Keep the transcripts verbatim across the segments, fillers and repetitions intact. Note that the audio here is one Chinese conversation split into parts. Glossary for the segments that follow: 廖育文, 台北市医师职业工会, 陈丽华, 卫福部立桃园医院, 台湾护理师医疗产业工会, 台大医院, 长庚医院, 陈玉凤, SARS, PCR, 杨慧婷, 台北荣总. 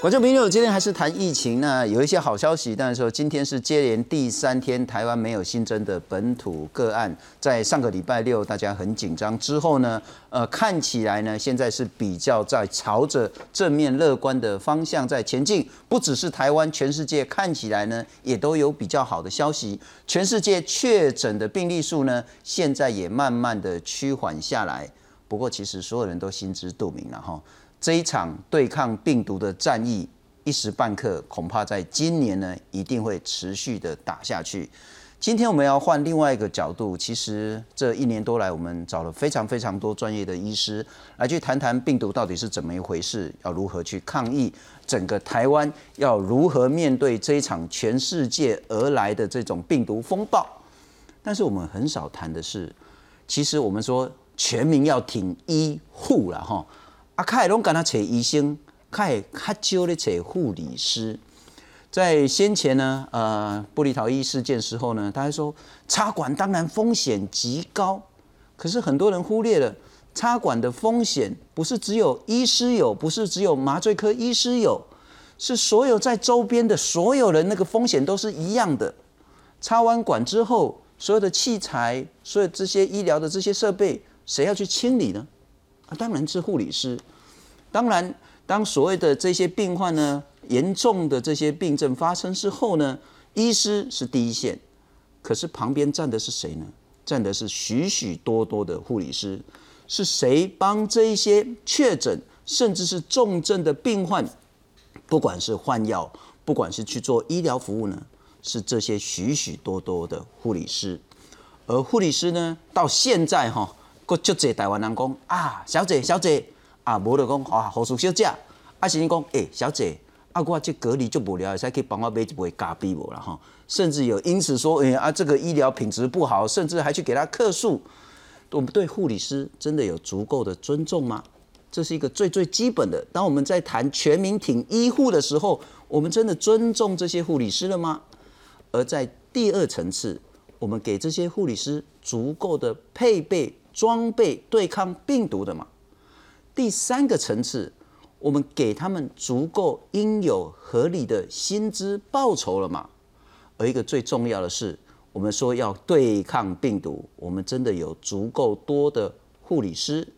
观众朋友，今天还是谈疫情呢，有一些好消息。但是说今天是接连第三天，台湾没有新增的本土个案。在上个礼拜六，大家很紧张之后呢，呃，看起来呢，现在是比较在朝着正面乐观的方向在前进。不只是台湾，全世界看起来呢，也都有比较好的消息。全世界确诊的病例数呢，现在也慢慢的趋缓下来。不过，其实所有人都心知肚明了哈。这一场对抗病毒的战役，一时半刻恐怕在今年呢，一定会持续的打下去。今天我们要换另外一个角度，其实这一年多来，我们找了非常非常多专业的医师来去谈谈病毒到底是怎么一回事，要如何去抗疫，整个台湾要如何面对这一场全世界而来的这种病毒风暴。但是我们很少谈的是，其实我们说全民要挺医护啦齁。啊，较会拢敢若找医生，较会较少咧找护理师。在先前呢，呃，布里陶伊事件时候呢，他还说插管当然风险极高，可是很多人忽略了插管的风险不是只有医师有，不是只有麻醉科医师有，是所有在周边的所有人那个风险都是一样的。插完管之后，所有的器材，所有这些医疗的这些设备，谁要去清理呢？啊，当然是护理师。当然，当所谓的这些病患呢，严重的这些病症发生之后呢，医师是第一线。可是旁边站的是谁呢？站的是许许多多的护理师。是谁帮这一些确诊甚至是重症的病患，不管是换药，不管是去做医疗服务呢？是这些许许多多的护理师。而护理师呢，到现在哈。阁足侪台湾人讲啊，小姐小姐啊，无就讲啊，护士小姐，啊是你讲哎，小姐啊，我这隔离足无聊，使去帮我买一杯咖啡无啦哈，甚至有因此说，哎啊，这个医疗品质不好，甚至还去给他客诉。我们对护理师真的有足够的尊重吗？这是一个最最基本的。当我们在谈全民挺医护的时候，我们真的尊重这些护理师了吗？而在第二层次，我们给这些护理师足够的配备。装备对抗病毒的嘛，第三个层次，我们给他们足够应有合理的薪资报酬了嘛。而一个最重要的是，我们说要对抗病毒，我们真的有足够多的护理师，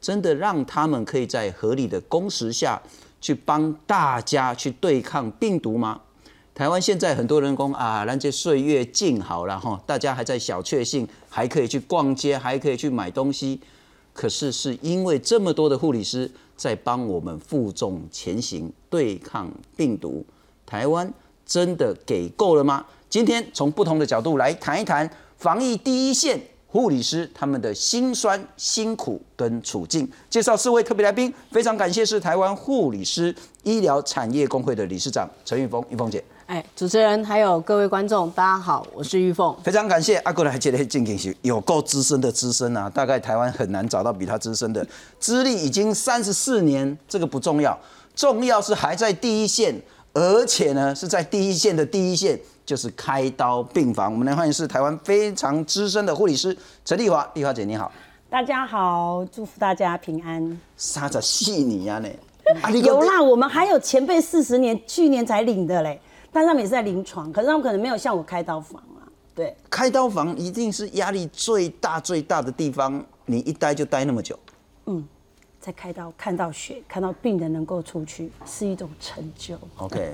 真的让他们可以在合理的工时下去帮大家去对抗病毒吗？台湾现在很多人讲啊，咱这岁月静好了哈，大家还在小确幸，还可以去逛街，还可以去买东西。可是是因为这么多的护理师在帮我们负重前行，对抗病毒，台湾真的给够了吗？今天从不同的角度来谈一谈防疫第一线护理师他们的辛酸、辛苦跟处境。介绍四位特别来宾，非常感谢是台湾护理师医疗产业工会的理事长陈玉凤，玉凤姐。哎，主持人还有各位观众，大家好，我是玉凤。非常感谢啊，过来这个进行是有够资深的资深啊，大概台湾很难找到比他资深的，资历已经三十四年，这个不重要，重要是还在第一线，而且呢是在第一线的第一线，就是开刀病房。我们来欢迎是台湾非常资深的护理师陈丽华，丽华姐你好，大家好，祝福大家平安。三十四年啊呢，啊有啦，我们还有前辈四十年，去年才领的嘞。但他们也是在临床，可是他们可能没有像我开刀房啊。对，开刀房一定是压力最大最大的地方，你一待就待那么久。嗯，在开刀看到血，看到病人能够出去，是一种成就。OK，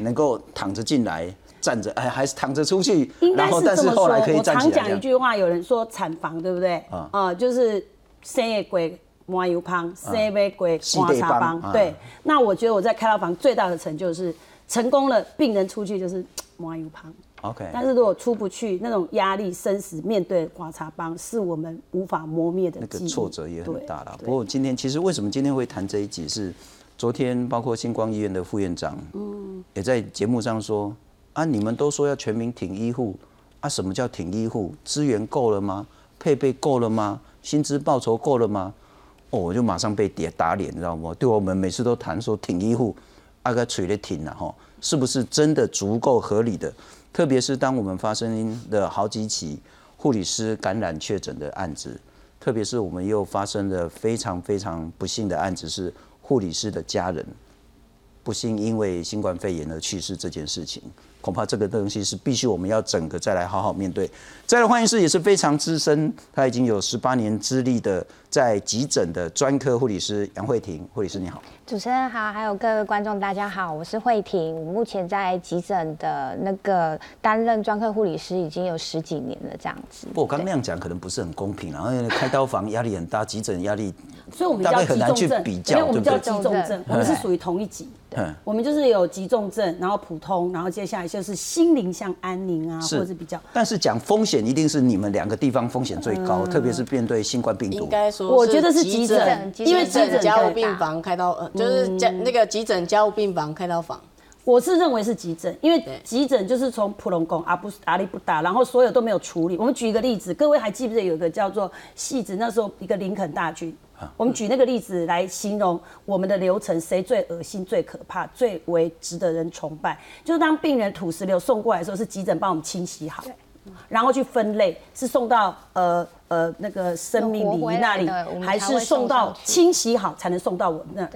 能够躺着进来，站着哎，还是躺着出去，然后但是后来可以站起来。我常讲一句话，有人说产房对不对？啊、嗯呃，就是生的鬼麻油香，生的鬼麻沙帮。嗯、对，那我觉得我在开刀房最大的成就是。成功了，病人出去就是麻油旁 OK。但是如果出不去，那种压力、生死面对刮痧帮，是我们无法磨灭的。那个挫折也很大啦。不过今天其实为什么今天会谈这一集是，昨天包括星光医院的副院长，嗯，也在节目上说啊，你们都说要全民挺医护啊，什么叫挺医护？资源够了吗？配备够了吗？薪资报酬够了吗？哦，我就马上被打脸，你知道吗？对我们每次都谈说挺医护。大概嘴咧挺了是不是真的足够合理的？特别是当我们发生了好几起护理师感染确诊的案子，特别是我们又发生了非常非常不幸的案子，是护理师的家人。不幸因为新冠肺炎而去世这件事情，恐怕这个东西是必须我们要整个再来好好面对。再来，换医师也是非常资深，他已经有十八年资历的在急诊的专科护理师杨慧婷，护理师你好。主持人好，还有各位观众大家好，我是慧婷，我目前在急诊的那个担任专科护理师已经有十几年了，这样子。不，我刚那样讲可能不是很公平，然后开刀房压力很大，急诊压力，所以我们大概很难去比较，我们叫急重症，我们是属于同一级。我们就是有急重症，然后普通，然后接下来就是心灵像安宁啊，或者比较。但是讲风险，一定是你们两个地方风险最高，嗯、特别是面对新冠病毒。应该说，我觉得是急诊，因为急诊加护病房开刀，嗯、就是加那个急诊加护病房开刀房。我是认为是急诊，因为急诊就是从普隆宫阿布阿里不达，然后所有都没有处理。我们举一个例子，各位还记不记得有一个叫做戏子，那时候一个林肯大军。我们举那个例子来形容我们的流程，谁最恶心、最可怕、最为值得人崇拜？就是当病人土石流送过来的时候，是急诊帮我们清洗好，然后去分类，是送到呃呃那个生命礼仪那里，还是送到清洗好才能送到我那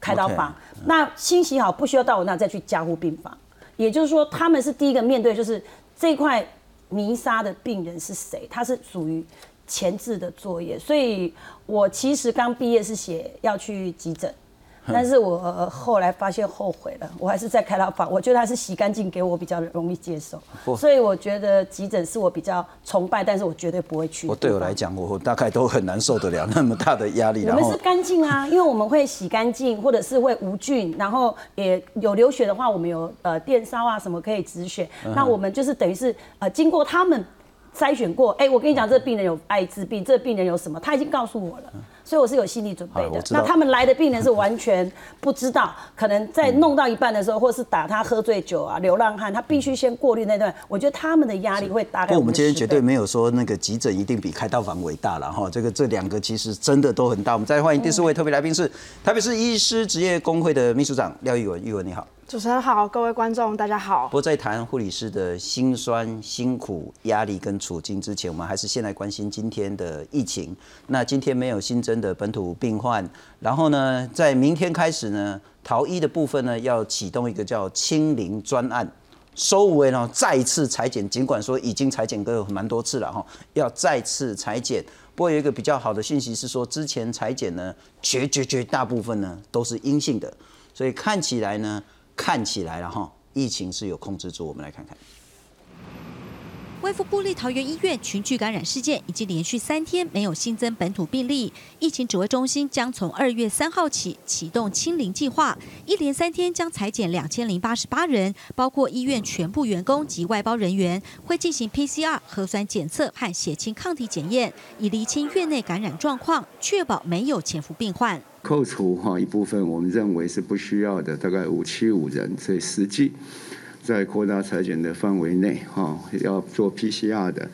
开刀房？那清洗好不需要到我那再去加护病房，也就是说他们是第一个面对，就是这块泥沙的病人是谁？他是属于前置的作业，所以我其实刚毕业是写要去急诊，但是我后来发现后悔了，我还是在开刀房，我觉得还是洗干净给我比较容易接受，所以我觉得急诊是我比较崇拜，但是我绝对不会去。我对我来讲，我大概都很难受得了那么大的压力。我们是干净啊，因为我们会洗干净，或者是会无菌，然后也有流血的话，我们有呃电烧啊什么可以止血。那我们就是等于是呃经过他们。筛选过，哎、欸，我跟你讲，这個、病人有艾滋病，这個、病人有什么，他已经告诉我了，所以我是有心理准备的。那他们来的病人是完全不知道，可能在弄到一半的时候，或是打他喝醉酒啊、流浪汉，他必须先过滤那段。我觉得他们的压力会大概。不，我们今天绝对没有说那个急诊一定比开刀房伟大了哈，这个这两个其实真的都很大。我们再欢迎第四位特别来宾是台北市医师职业工会的秘书长廖育文，育文你好。主持人好，各位观众大家好。不过在谈护理师的辛酸、辛苦、压力跟处境之前，我们还是先来关心今天的疫情。那今天没有新增的本土病患，然后呢，在明天开始呢，桃医的部分呢要启动一个叫清零专案，收尾呢再次裁剪，尽管说已经裁剪过蛮多次了哈，要再次裁剪。不过有一个比较好的讯息是说，之前裁剪呢，绝绝绝大部分呢都是阴性的，所以看起来呢。看起来了哈，疫情是有控制住，我们来看看。卫福部立桃园医院群聚感染事件已经连续三天没有新增本土病例，疫情指挥中心将从二月三号起启动清零计划，一连三天将裁减两千零八十八人，包括医院全部员工及外包人员，会进行 P C R 核酸检测和血清抗体检验，以厘清院内感染状况，确保没有潜伏病患。扣除哈一部分我们认为是不需要的，大概五七五人，所以实际。在扩大裁剪的范围内，哈，要做 P C R 的，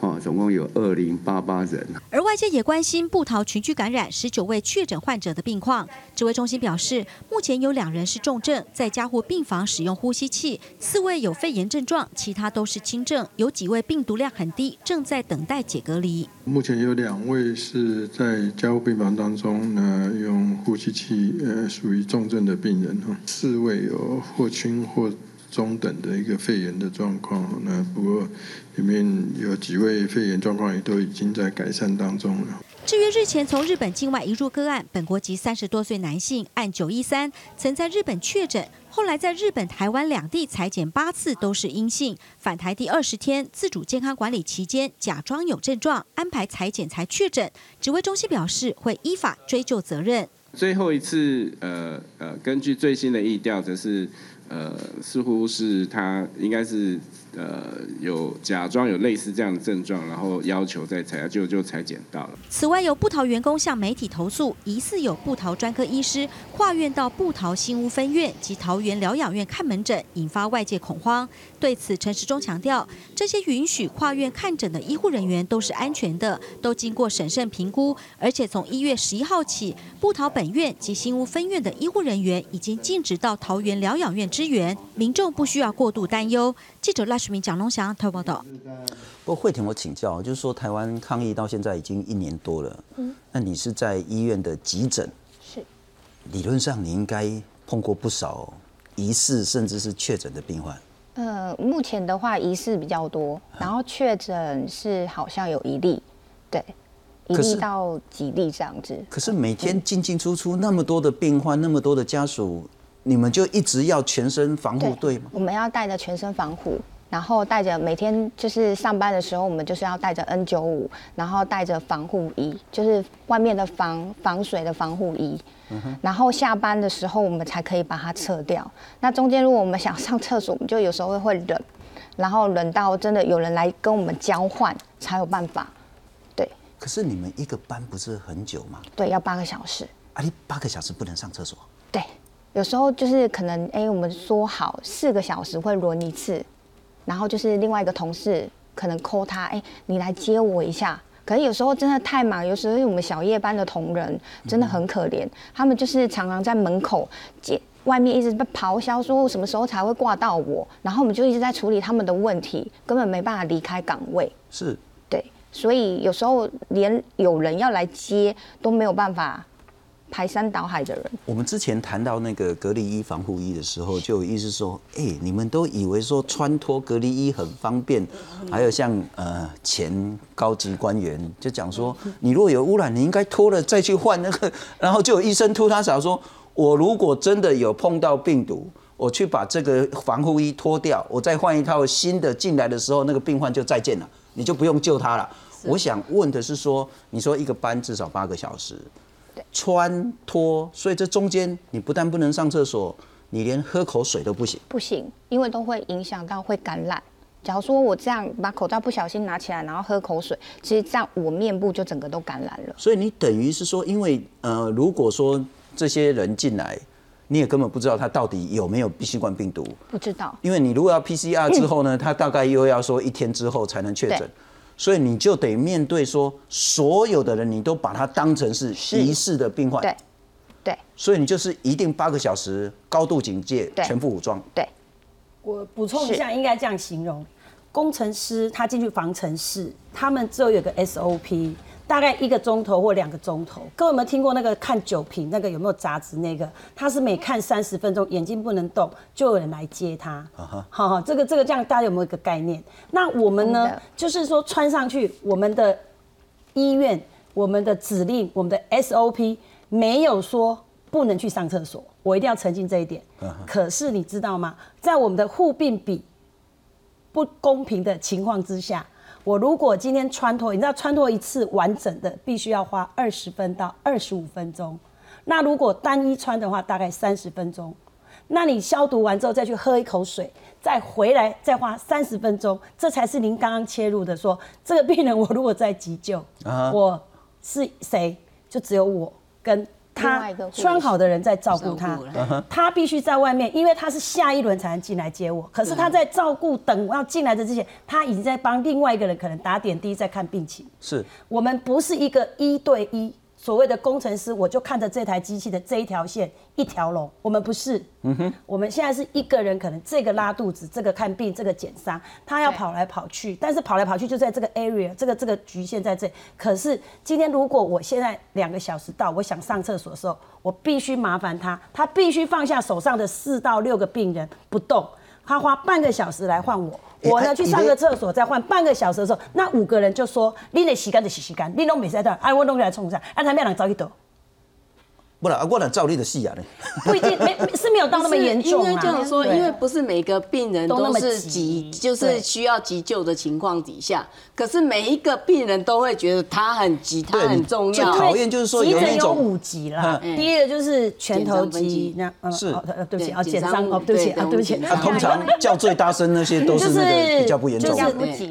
哈，总共有二零八八人。而外界也关心布桃群聚感染十九位确诊患者的病况。指挥中心表示，目前有两人是重症，在加护病房使用呼吸器；四位有肺炎症状，其他都是轻症，有几位病毒量很低，正在等待解隔离。目前有两位是在加护病房当中，那用呼吸器，呃，属于重症的病人哈。四位有或轻或中等的一个肺炎的状况，那不过里面有几位肺炎状况也都已经在改善当中了。至于日前从日本境外移入个案，本国籍三十多岁男性，案九一三，曾在日本确诊，后来在日本、台湾两地采检八次都是阴性，返台第二十天自主健康管理期间假装有症状，安排采检才确诊。指挥中心表示会依法追究责任。最后一次，呃呃，根据最新的疫调，则是。呃，似乎是他应该是呃有假装有类似这样的症状，然后要求再采，就就采检到了。此外，有布桃员工向媒体投诉，疑似有布桃专科医师跨院到布桃新屋分院及桃园疗养院看门诊，引发外界恐慌。对此，陈时中强调，这些允许跨院看诊的医护人员都是安全的，都经过审慎评估，而且从一月十一号起，布桃本院及新屋分院的医护人员已经禁止到桃园疗养院。支援民众不需要过度担忧。记者赖淑明、蒋龙祥台报道。不过慧婷，我请教，就是说台湾抗疫到现在已经一年多了，嗯，那你是在医院的急诊，是理论上你应该碰过不少疑似甚至是确诊的病患？呃，目前的话疑似比较多，然后确诊是好像有一例，对，一例到几例这样子。可是每天进进出出那么多的病患，那么多的家属，你们就一直要全身防护对吗？我们要带着全身防护。然后带着每天就是上班的时候，我们就是要带着 N 九十五，然后带着防护衣，就是外面的防防水的防护衣。嗯、然后下班的时候，我们才可以把它撤掉。那中间如果我们想上厕所，我们就有时候会忍，然后忍到真的有人来跟我们交换才有办法。对。可是你们一个班不是很久吗？对，要八个小时。啊，你八个小时不能上厕所？对，有时候就是可能哎，我们说好四个小时会轮一次。然后就是另外一个同事可能 call 他，哎，你来接我一下。可是有时候真的太忙，有时候我们小夜班的同仁真的很可怜，他们就是常常在门口接外面一直被咆哮，说什么时候才会挂到我。然后我们就一直在处理他们的问题，根本没办法离开岗位。是，对，所以有时候连有人要来接都没有办法。排山倒海的人。我们之前谈到那个隔离衣、防护衣的时候，就有意思说，哎、欸，你们都以为说穿脱隔离衣很方便，还有像呃前高级官员就讲说，你如果有污染，你应该脱了再去换那个。然后就有医生吐他槽说，我如果真的有碰到病毒，我去把这个防护衣脱掉，我再换一套新的进来的时候，那个病患就再见了，你就不用救他了。我想问的是说，你说一个班至少八个小时。穿脱，所以这中间你不但不能上厕所，你连喝口水都不行。不行，因为都会影响到会感染。假如说我这样把口罩不小心拿起来，然后喝口水，其实这样我面部就整个都感染了。所以你等于是说，因为呃，如果说这些人进来，你也根本不知道他到底有没有新冠病毒。不知道。因为你如果要 P C R 之后呢，嗯、他大概又要说一天之后才能确诊。所以你就得面对说，所有的人你都把他当成是疑似的病患，对，对，所以你就是一定八个小时高度警戒，全副武装。对，我补充一下，应该这样形容：工程师他进去防尘室，他们只有有个 S O P， 大概一个钟头或两个钟头。各位有没有听过那个看酒瓶那个有没有杂质那个？他是每看三十分钟，眼睛不能动，就有人来接他。好好，这个这个这样大家有没有一个概念？那我们呢，就是说穿上去，我们的医院、我们的指令、我们的 S O P 没有说不能去上厕所，我一定要澄清这一点。可是你知道吗？在我们的护病比不公平的情况之下。我如果今天穿脱，你知道穿脱一次完整的必须要花二十分到二十五分钟，那如果单一穿的话大概三十分钟，那你消毒完之后再去喝一口水，再回来再花三十分钟，这才是您刚刚切入的说，这个病人我如果在急救， uh-huh. 我是谁？就只有我跟他穿好的人在照顾他，他必须在外面，因为他是下一轮才能进来接我。可是他在照顾等要进来的之前，他已经在帮另外一个人可能打点滴，在看病情。是我们不是一个一对一所谓的工程师，我就看着这台机器的这一条线一条龙，我们不是。嗯哼，我们现在是一个人，可能这个拉肚子，这个看病，这个检伤，他要跑来跑去，但是跑来跑去就在这个 area， 这个这个局限在这里。可是今天如果我现在两个小时到，我想上厕所的时候，我必须麻烦他，他必须放下手上的四到六个病人不动，他花半个小时来换我。我呢去上个厕所，再换半个小时的时候，那五个人就说：“你的洗干就洗洗干，你拢没在断，哎，我拢来冲上，哎，他们人早去躲。”不啦，我来照你的戏啊！不一定，没是没有到那么严重啊。应该这样说，因为不是每个病人都是急，就是需要急救的情况底下。可是每一个病人都会觉得他很急，他很重要。最讨厌就是说有一种五级啦，第一个就是拳头急，那嗯是，对不起啊，减伤哦，对不起啊，对不起。通常叫最大声那些都是那个比较不严重的。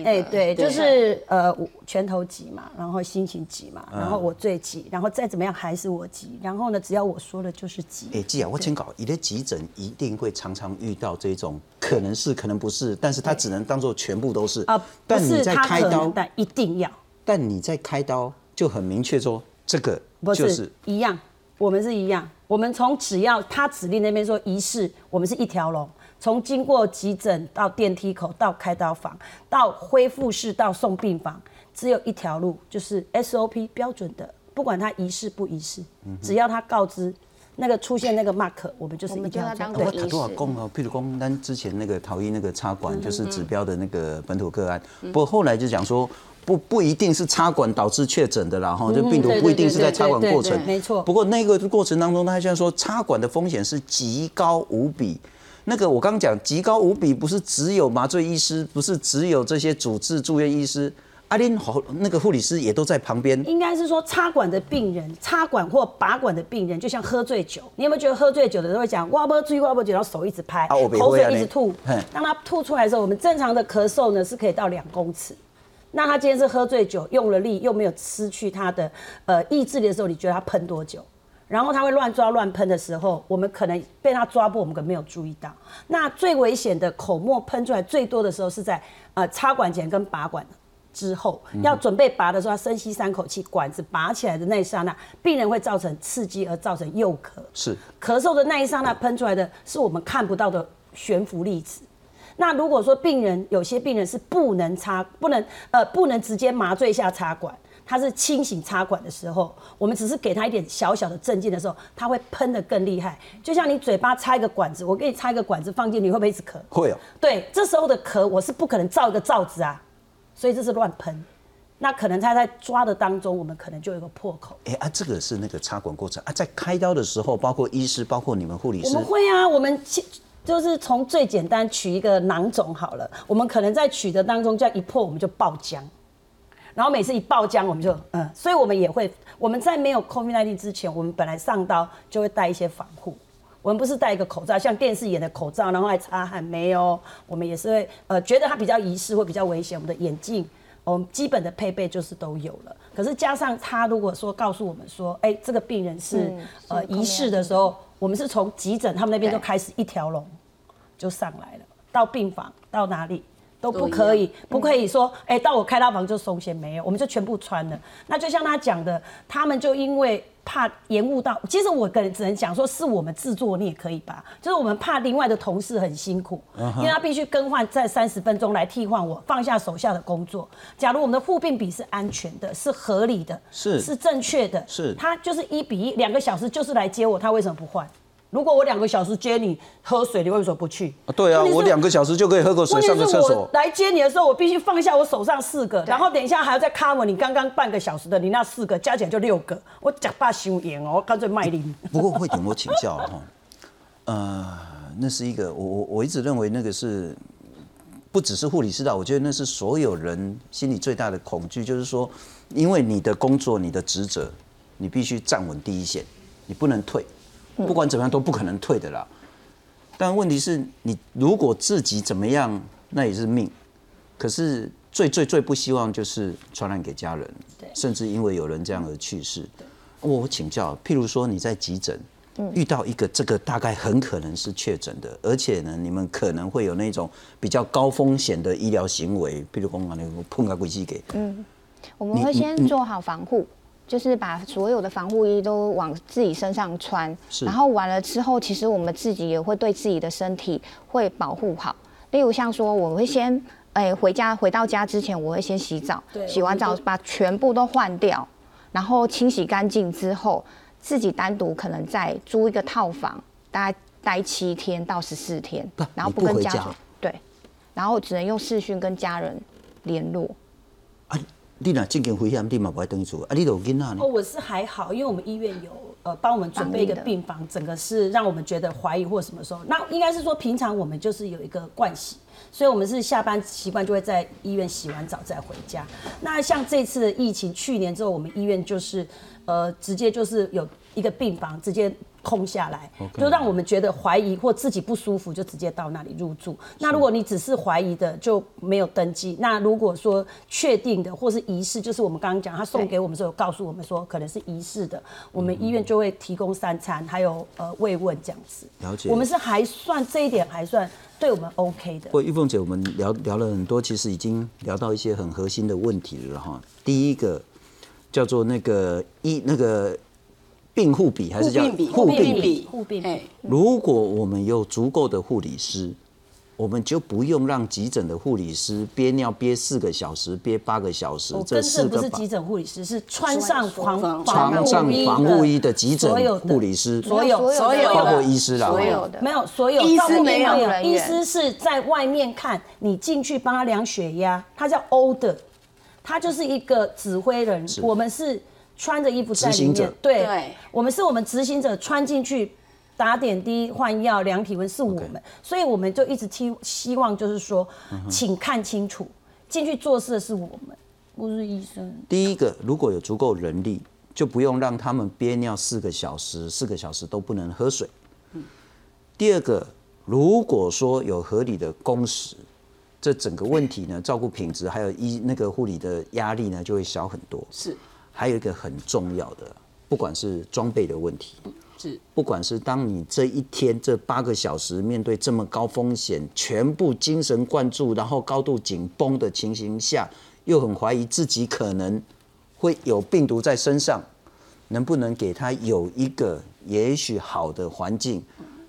哎，对，就是呃拳头急嘛，然后心情急嘛，然后我最急，然后再怎么样还是我急，然后呢？只要我说的就是急。哎、欸，既然我先搞，你的急诊一定会常常遇到这种，可能是，可能不是，但是他只能当做全部都是。啊、呃，但你在开刀，但一定要。但你在开刀就很明确说，这个就是、是一样，我们是一样，我们从只要他指令那边说疑似，我们是一条龙，从经过急诊到电梯口，到开刀房，到恢复室，到送病房，只有一条路，就是 S O P 标准的。不管他疑似不疑似，只要他告知，那个出现那个 mark， 我们就是一定要做。我塔多少公啊？譬如公，但之前那个桃医那个插管就是指标的那个本土个案，嗯、不过后来就讲说。不不一定是插管导致确诊的啦，哈，这病毒不一定是在插管过程，没错。不过那个过程当中，他现在说插管的风险是极高无比。那个我刚刚讲极高无比，不是只有麻醉医师，不是只有这些主治住院医师，阿林好那个护理师也都在旁边。应该是说插管的病人，插管或拔管的病人，就像喝醉酒，你有没有觉得喝醉酒的人都会讲我不醉我不醉，然后手一直拍，啊、口水一直吐。当他吐出来的时候，我们正常的咳嗽呢是可以到两公尺。那他今天是喝醉酒，用了力又没有失去他的呃意志力的时候，你觉得他喷多久？然后他会乱抓乱喷的时候，我们可能被他抓破，我们可能没有注意到。那最危险的口沫喷出来最多的时候是在呃插管前跟拔管之后，要准备拔的时候，他深吸三口气，管子拔起来的那一刹那，病人会造成刺激而造成诱咳。是咳嗽的那一刹那喷出来的是我们看不到的悬浮粒子。那如果说病人有些病人是不能插不能呃不能直接麻醉下插管，他是清醒插管的时候，我们只是给他一点小小的镇静的时候，他会喷得更厉害。就像你嘴巴插一个管子，我给你插一个管子放进去，你会不会一直咳？会哦。对，这时候的咳我是不可能罩一个罩子啊，所以这是乱喷。那可能他在抓的当中，我们可能就有一个破口。哎、欸、啊，这个是那个插管过程啊，在开刀的时候，包括医师，包括你们护理师，我们会啊，我们。就是从最简单取一个囊肿好了，我们可能在取的当中，这样一破我们就爆浆，然后每次一爆浆我们就嗯，所以我们也会我们在没有 COVID 十九 之前，我们本来上刀就会戴一些防护，我们不是戴一个口罩，像电视演的口罩，然后还擦汗没有，我们也是会呃觉得它比较仪式或比较危险，我们的眼镜，我们基本的配备就是都有了。可是加上他如果说告诉我们说，哎、欸，这个病人是、嗯、呃疑似的时候。我们是从急诊，他们那边就开始一条龙，就上来了，到病房到哪里都不可以，不可以说，哎、欸，到我开刀房就松懈没有，我们就全部穿了。那就像他讲的，他们就因为怕延误到，其实我跟只能讲说是我们自作孽可以吧，就是我们怕另外的同事很辛苦，因为他必须更换在三十分钟来替换我放下手下的工作。假如我们的护病比是安全的，是合理的，是是正确的，是他就是一比一，两个小时就是来接我，他为什么不换？如果我两个小时接你喝水，你为什么不去？对啊，我两个小时就可以喝口水上个厕所。来接你的时候，我必须放下我手上四个，然后等一下还要再 cover 你刚刚半个小时的，你那四个加起来就六个。我假把修严哦，干脆卖力。不过慧婷，我请教哈，呃，那是一个我我我一直认为那个是不只是护理师的，我觉得那是所有人心里最大的恐惧，就是说，因为你的工作、你的职责，你必须站稳第一线，你不能退。不管怎么样都不可能退的啦，但问题是你如果自己怎么样，那也是命。可是最最最不希望就是传染给家人，甚至因为有人这样而去世。我请教，譬如说你在急诊遇到一个这个大概很可能是确诊的，而且呢，你们可能会有那种比较高风险的医疗行为，譬如说那个碰到鬼气给。嗯，我们会先做好防护。就是把所有的防护衣都往自己身上穿，然后完了之后，其实我们自己也会对自己的身体会保护好。例如像说，我会先，哎、欸，回家回到家之前，我会先洗澡，洗完澡把全部都换掉，然后清洗干净之后，自己单独可能再租一个套房，大概待七天到十四天，然后不跟家人，对，然后只能用视讯跟家人联络。啊你若真正危险，你嘛不爱登厝啊！你都有囡仔呢。哦，我是还好，因为我们医院有呃帮我们准备一个病房，整个是让我们觉得怀疑或什么时候。那应该是说平常我们就是有一个惯洗，所以我们是下班习惯就会在医院洗完澡再回家。那像这次的疫情，去年之后我们医院就是呃直接就是有一个病房直接空下来， okay. 就让我们觉得怀疑或自己不舒服，就直接到那里入住。那如果你只是怀疑的，就没有登记。那如果说确定的或是疑似，就是我们刚刚讲，他送给我们时候告诉我们说可能是疑似的，我们医院就会提供三餐，还有呃慰问这样子。了解，我们是还算这一点还算对我们 OK 的。不过玉凤姐，我们聊聊了很多，其实已经聊到一些很核心的问题了哈。第一个叫做那个一那个。病护比还是叫护病比？护病比。如果我们有足够的护理师，我们就不用让急诊的护理师憋尿憋四个小时、憋八个小时。我跟这不是急诊护理师，是穿上防防防护衣的急诊护理师，所有所有包括医师啦，所有的没有所有医师没有，医师是在外面看，你进去帮他量血压，他叫 order， 他就是一个指挥人。我们是穿着衣服在里面，对，我们是我们执行者穿进去。打点滴、换药、量体温是我们， okay. 所以我们就一直希望就是说，请看清楚，进去做事的是我们，不是医生。第一个，如果有足够人力，就不用让他们憋尿四个小时，四个小时都不能喝水。嗯、第二个，如果说有合理的工时，这整个问题呢，照顾品质还有医那个护理的压力呢，就会小很多。是，还有一个很重要的，不管是装备的问题。不管是当你这一天这八个小时面对这么高风险，全部精神灌注，然后高度紧绷的情形下，又很怀疑自己可能会有病毒在身上，能不能给他有一个也许好的环境，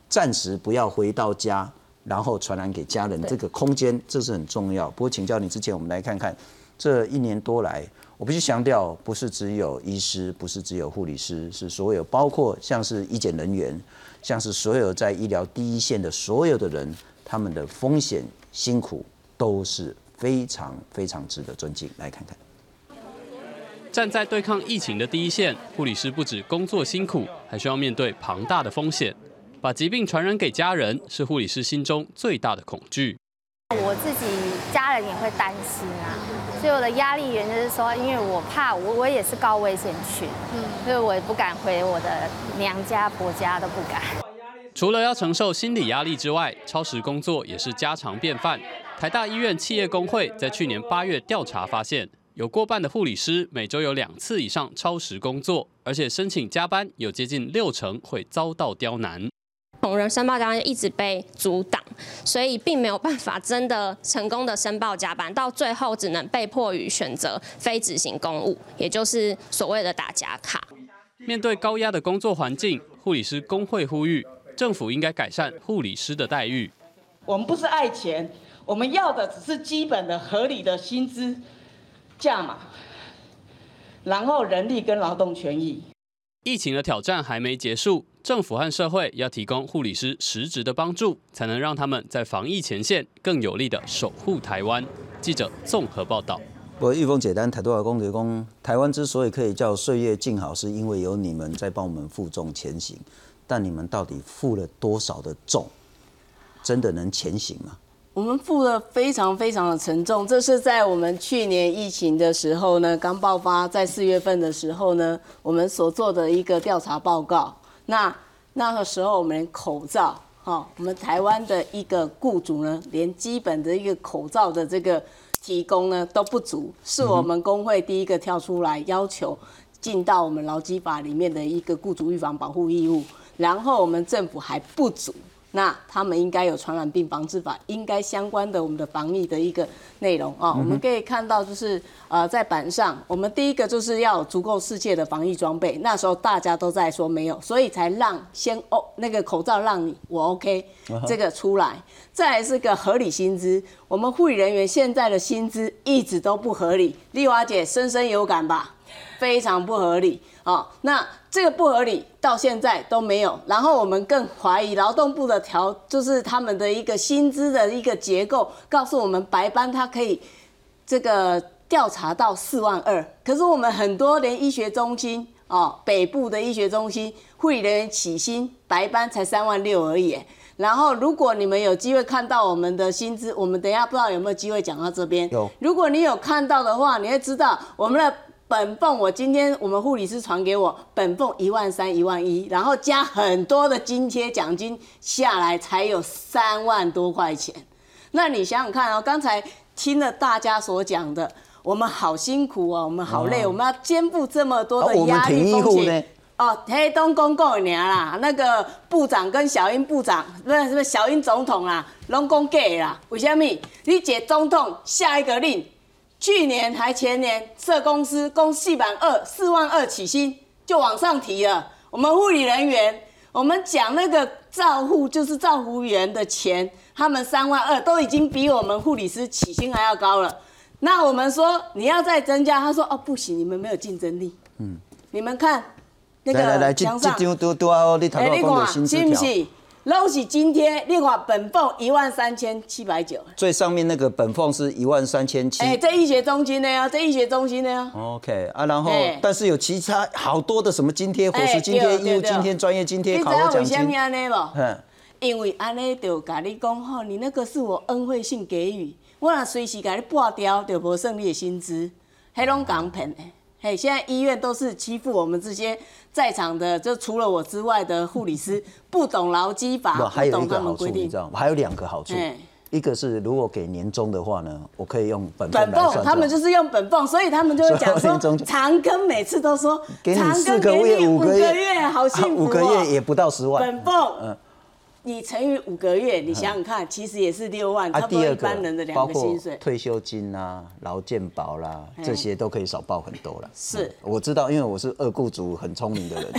暂时不要回到家，然后传染给家人，这个空间这是很重要。不过请教你之前，我们来看看这一年多来。我必须强调，不是只有医师，不是只有护理师，是所有包括像是医检人员，像是所有在医疗第一线的所有的人，他们的风险辛苦都是非常非常值得尊敬。来看看，站在对抗疫情的第一线，护理师不止工作辛苦，还需要面对庞大的风险，把疾病传染给家人，是护理师心中最大的恐惧。我自己家人也会担心啊。所以我的压力源就是说，因为我怕我我也是高危险群，嗯，所以我也不敢回我的娘家、婆家都不敢。除了要承受心理压力之外，超时工作也是家常便饭。台大医院企业工会在去年八月调查发现，有过半的护理师每周有两次以上超时工作，而且申请加班有接近六成会遭到刁难。从人申报加班一直被阻挡，所以并没有办法真的成功的申报加班，到最后只能被迫于选择非执行公务，也就是所谓的打假卡。面对高压的工作环境，护理师工会呼吁政府应该改善护理师的待遇。我们不是爱钱，我们要的只是基本的合理的薪资价码，然后人力跟劳动权益。疫情的挑战还没结束。政府和社会要提供护理师实质的帮助，才能让他们在防疫前线更有力的守护台湾。记者综合报道。不过玉凤姐，咱台多少公职工，台湾之所以可以叫岁月静好，是因为有你们在帮我们负重前行。但你们到底负了多少的重？真的能前行吗？我们负了非常非常的沉重。这是在我们去年疫情的时候呢，刚爆发，在四月份的时候呢，我们所做的一个调查报告。那那个时候，我们连口罩，哈，我们台湾的一个雇主呢，连基本的一个口罩的这个提供呢都不足，是我们工会第一个跳出来要求进到我们劳基法里面的一个雇主预防保护义务。然后我们政府还不足，那他们应该有传染病防治法，应该相关的我们的防疫的一个内容啊。我们可以看到，就是呃在板上，我们第一个就是要有足够世界的防疫装备。那时候大家都在说没有，所以才让先哦那个口罩让你我 OK 这个出来，再来是个合理薪资。我们护理人员现在的薪资一直都不合理，丽华姐深深有感吧？非常不合理啊！那这个不合理到现在都没有，然后我们更怀疑劳动部的条，就是他们的一个薪资的一个结构，告诉我们白班他可以这个调查到四万二，可是我们很多连医学中心哦，北部的医学中心护理人员起薪白班才三万六而已。然后，如果你们有机会看到我们的薪资，我们等一下不知道有没有机会讲到这边。有，如果你有看到的话，你会知道我们的。本俸我今天我们护理师传给我本俸一万三一万一，然后加很多的津贴奖金下来才有三万多块钱。那你想想看哦，刚才听了大家所讲的，我们好辛苦哦，我们好累，哦、我们要肩负这么多的压力风险。哦，黑东公共年啦，那个部长跟小英部长，不是不是小英总统啦，拢讲假啦，为什么？你解总统下一个令。去年还前年，社公司公四万二、四万二起薪就往上提了。我们护理人员，我们讲那个照护就是照护员的钱，他们三万二都已经比我们护理师起薪还要高了。那我们说你要再增加，他说哦不行，你们没有竞争力。嗯，你们看那个来来来，这这张都都啊，你头先讲的薪资条，是不是？都是今天你看本俸一万三千七百九，最上面那个本俸是一万三千七。哎，这医学中心的呀、啊，这医学中心的呀、啊。OK 啊，然后、欸、但是有其他好多的什么津贴、伙食津贴、义务津贴、专业津贴、考核奖金。你知道为什么这样吗？因为安尼就跟你讲吼，你那个是我恩惠性给予。我若随时给你拔掉，就无算你的薪资，迄拢讲骗的。嘿，现在医院都是欺负我们这些在场的，就除了我之外的护理师，不懂劳基法，不懂他们规定。还有两个好处，一个是如果给年终的话呢，我可以用本俸来算。他们就是用本俸，所以他们就会讲说，长庚每次都说，给你四个月、五个月，好幸福哦，五个月也不到十万，本俸。你乘以五个月，你想想看，其实也是六万，差不多一般人的两个薪水。包括退休金啦、啊、劳健保啦、啊，这些都可以少报很多了。是、嗯，我知道，因为我是二雇主，很聪明的人。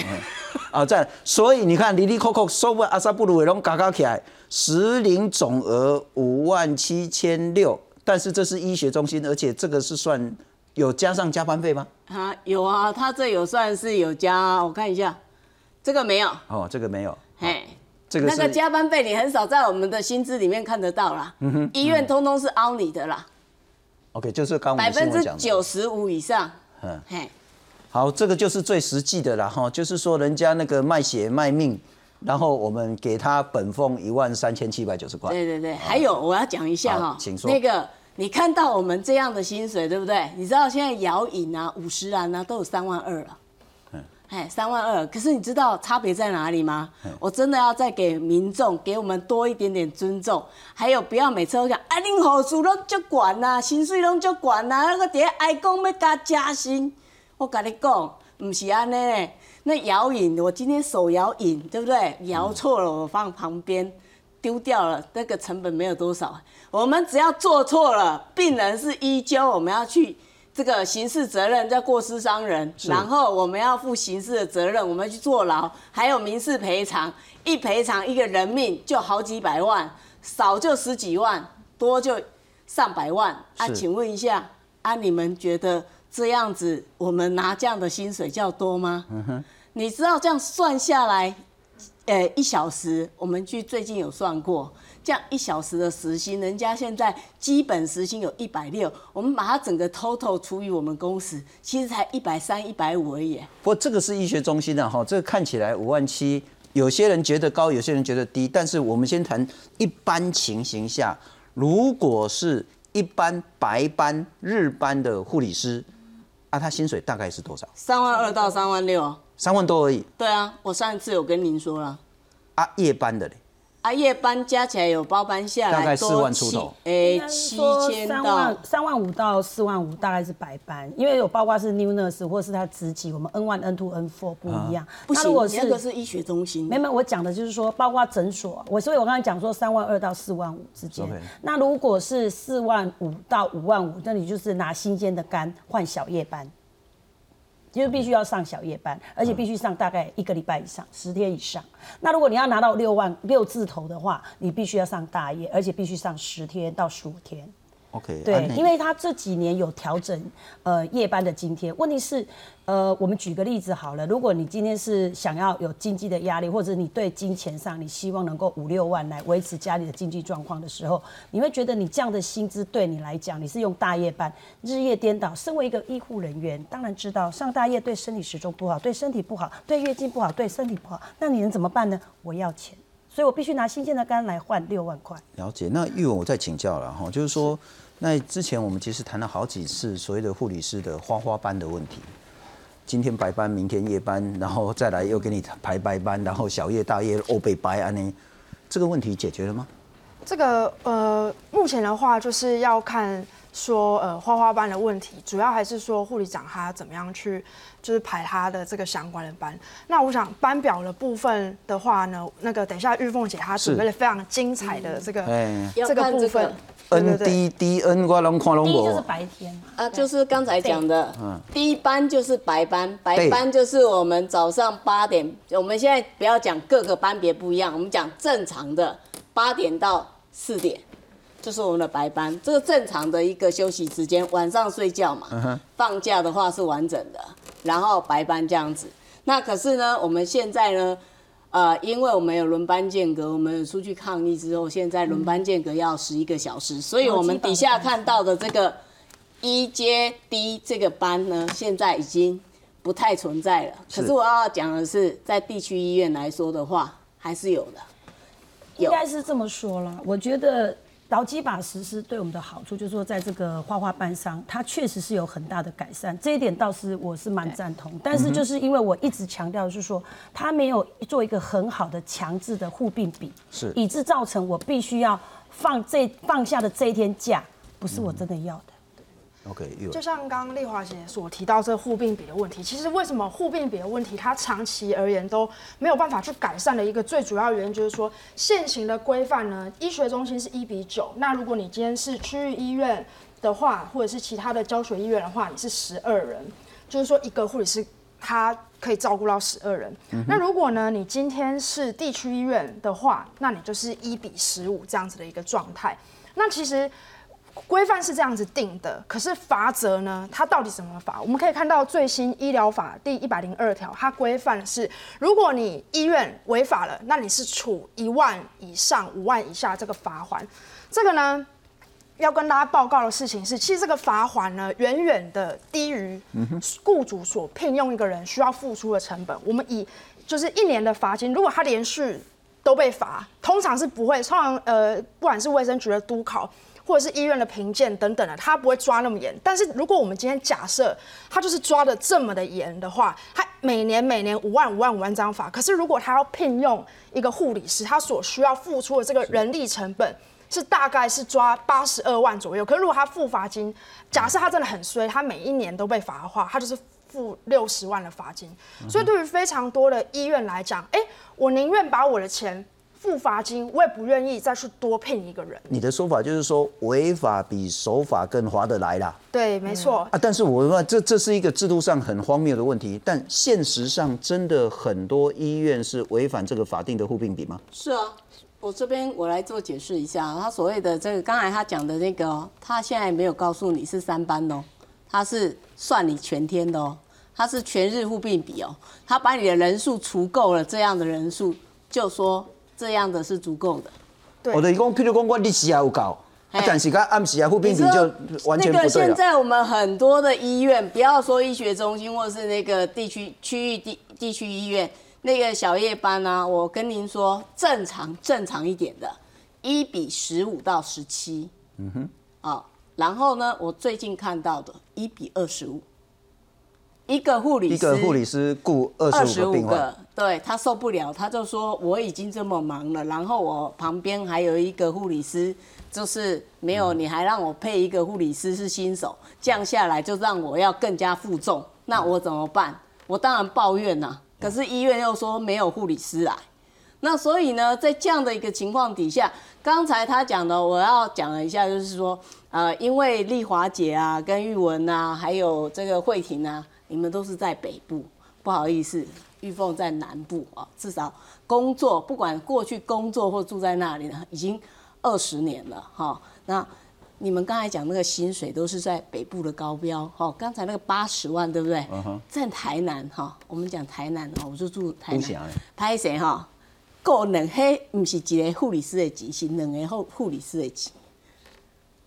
啊，这样，所以你看，里里扣扣收完阿萨布鲁也拢嘎嘎起来，实领总额五万七千六，但是这是医学中心，而且这个是算有加上加班费吗？啊，有啊，他这有算是有加，我看一下，这个没有。哦，这个没有。嘿。這個、那个加班费你很少在我们的薪资里面看得到啦，嗯嗯、医院通通是凹你的啦。OK， 就是刚百分之九十五以上。嗯，好，这个就是最实际的啦，就是说人家那个卖血卖命，然后我们给他本俸一万三千七百九十块。对对对，还有我要讲一下哈，请说那个你看到我们这样的薪水对不对？你知道现在姚颖啊、五十岚啊都有三万二了。哎，三万二，可是你知道差别在哪里吗？我真的要再给民众给我们多一点点尊重，还有不要每次都讲啊，恁护士拢足悬呐，薪水拢足悬呐，那个底下哀讲要加加薪。我跟你讲，唔是安尼嘞。那摇引，我今天手摇引，对不对？摇错了，我放旁边丢掉了，那个成本没有多少。我们只要做错了，病人是医纠，我们要去。这个刑事责任叫过失伤人，然后我们要负刑事的责任，我们要去坐牢，还有民事赔偿，一赔偿一个人命就好几百万，少就十几万，多就上百万。啊，请问一下，啊，你们觉得这样子我们拿这样的薪水叫多吗？嗯哼，你知道这样算下来，呃，一小时，我们去最近有算过。这样一小时的时薪，人家现在基本时薪有一百六，我们把它整个 total 除以我们工时，其实才一百三、一百五而已。不过这个是医学中心啊，哈，这个看起来五万七，有些人觉得高，有些人觉得低。但是我们先谈一般情形下，如果是一般白班、日班的护理师，啊，他薪水大概是多少？三万二到三万六，三万多而已。对啊，我上一次有跟您说了。啊，夜班的嘞。啊，夜班加起来有包班下来，大概四万出头，哎，七千到三万五到四万五，大概是白班，因为有包括是 new nurse 或是他职级，我们 N 一 N 二 N 四 不一样。啊、不行，你那个是医学中心。没有，我讲的就是说，包括诊所，我所以我刚才讲说三万二到四万五之间。Okay. 那如果是四万五到五万五，那你就是拿新鲜的肝换小夜班。就是必须要上小夜班，而且必须上大概一个礼拜以上，十天以上。那如果你要拿到六万六字头的话，你必须要上大夜，而且必须上十天到十五天。OK， 对，因为他这几年有调整，呃，夜班的津贴。问题是，呃，我们举个例子好了，如果你今天是想要有经济的压力，或者你对金钱上你希望能够五六万来维持家里的经济状况的时候，你会觉得你这样的薪资对你来讲，你是用大夜班，日夜颠倒。身为一个医护人员，当然知道上大夜对生理时钟不好，对身体不好，对月经不好，对身体不好。那你能怎么办呢？我要钱，所以我必须拿新鲜的肝来换六万块。了解。那玉文，我再请教了哈，就是说，那之前我们其实谈了好几次所谓的护理师的花花班的问题。今天白班，明天夜班，然后再来又给你排白班，然后小夜大夜欧北白安呢，这个问题解决了吗？这个呃，目前的话就是要看说呃花花班的问题，主要还是说护理长他怎么样去就是排他的这个相关的班。那我想班表的部分的话呢，那个等一下玉凤姐她准备了非常精彩的这个、嗯、这个部分。N D D N 我拢看拢无。D 就是白天嘛，啊，就是刚才讲的，嗯，第一班就是白班，白班就是我们早上八点，我们现在不要讲各个班别不一样，我们讲正常的八点到四点，就是我们的白班，这个正常的一个休息时间，晚上睡觉嘛， uh huh. 放假的话是完整的，然后白班这样子。那可是呢，我们现在呢，呃，因为我们有轮班间隔，我们有出去抗议之后，现在轮班间隔要十一个小时，嗯、所以我们底下看到的这个一阶 D 这个班呢，现在已经不太存在了。是，可是我要讲的是，在地区医院来说的话，还是有的。应该是这么说啦，我觉得劳基法实施对我们的好处，就是说在这个花花班上，它确实是有很大的改善，这一点倒是我是蛮赞同。但是就是因为我一直强调，是说它没有做一个很好的强制的护病比，是，以致造成我必须要放这放下的这一天假，不是我真的要的。Okay, 就像刚刚丽华姐所提到这护病比的问题，其实为什么护病比的问题它长期而言都没有办法去改善的一个最主要原因，就是说现行的规范呢，医学中心是一比九，那如果你今天是区域医院的话，或者是其他的教学医院的话，你是十二人，就是说一个护理师他可以照顾到十二人。嗯、那如果呢，你今天是地区医院的话，那你就是一比十五这样子的一个状态。那其实规范是这样子定的，可是罚则呢？它到底怎么罚？我们可以看到最新医疗法第一百零二条，它规范是，如果你医院违法了，那你是处一万以上五万以下这个罚锾。这个呢，要跟大家报告的事情是，其实这个罚锾呢，远远的低于雇主所聘用一个人需要付出的成本。我们以就是一年的罚金，如果他连续都被罚，通常是不会，通常呃，不管是卫生局的督考，或者是医院的评鉴等等的，他不会抓那么严。但是如果我们今天假设他就是抓的这么的严的话，他每年每年五万五万五万这样罚。可是如果他要聘用一个护理师，他所需要付出的这个人力成本是大概是抓八十二万左右。可是如果他付罚金，假设他真的很衰，他每一年都被罚的话，他就是付六十万的罚金。所以对于非常多的医院来讲，哎、欸，我宁愿把我的钱付罚金，我也不愿意再去多聘一个人。你的说法就是说，违法比守法更划得来啦。对，没错、嗯、啊。但是我说，这这是一个制度上很荒谬的问题，但现实上真的很多医院是违反这个法定的护病比吗？是啊，我这边我来做解释一下，他所谓的这个，刚才他讲的那个、喔，他现在没有告诉你是三班哦、喔，他是算你全天的哦、喔，他是全日护病比哦、喔，他把你的人数除够了，这样的人数就说这样的是足够的，对。我的一共譬如说我日时也有搞，但是跟暗时啊护病比就完全不对了。那个现在我们很多的医院，不要说医学中心或是那个地区区域地地区医院，那个小夜班啊，我跟您说，正常正常一点的，一比十五到十七，嗯哼，啊、哦，然后呢，我最近看到的，一比二十五，一个护理师一个护理师雇二十五个病患。对，他受不了，他就说我已经这么忙了，然后我旁边还有一个护理师，就是没有你还让我配一个护理师是新手，这样下来就让我要更加负重，那我怎么办？我当然抱怨啦、啊，可是医院又说没有护理师来，那所以呢，在这样的一个情况底下，刚才他讲的我要讲了一下，就是说，呃，因为丽华姐啊、跟玉文啊，还有这个慧婷啊，你们都是在北部，不好意思。玉凤在南部啊，至少工作不管过去工作或住在那里呢，已经二十年了哈。那你们刚才讲那个薪水都是在北部的高标哈，刚才那个八十万对不对？ Uh huh. 在台南哈，我们讲台南哈，我就住台南。拍谁哈？够两黑，不是一个护理师的钱，是两个护护理师的钱。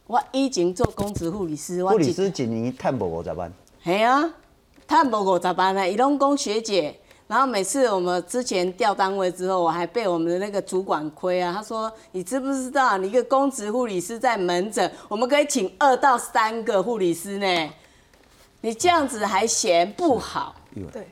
我以前做公职护理师，护理师一年赚无五十万。系啊，赚无五十万啊！伊拢讲学姐。然后每次我们之前调单位之后，我还被我们的那个主管亏啊。他说：“你知不知道，你一个公职护理师在门诊，我们可以请二到三个护理师呢？你这样子还嫌不好？”对，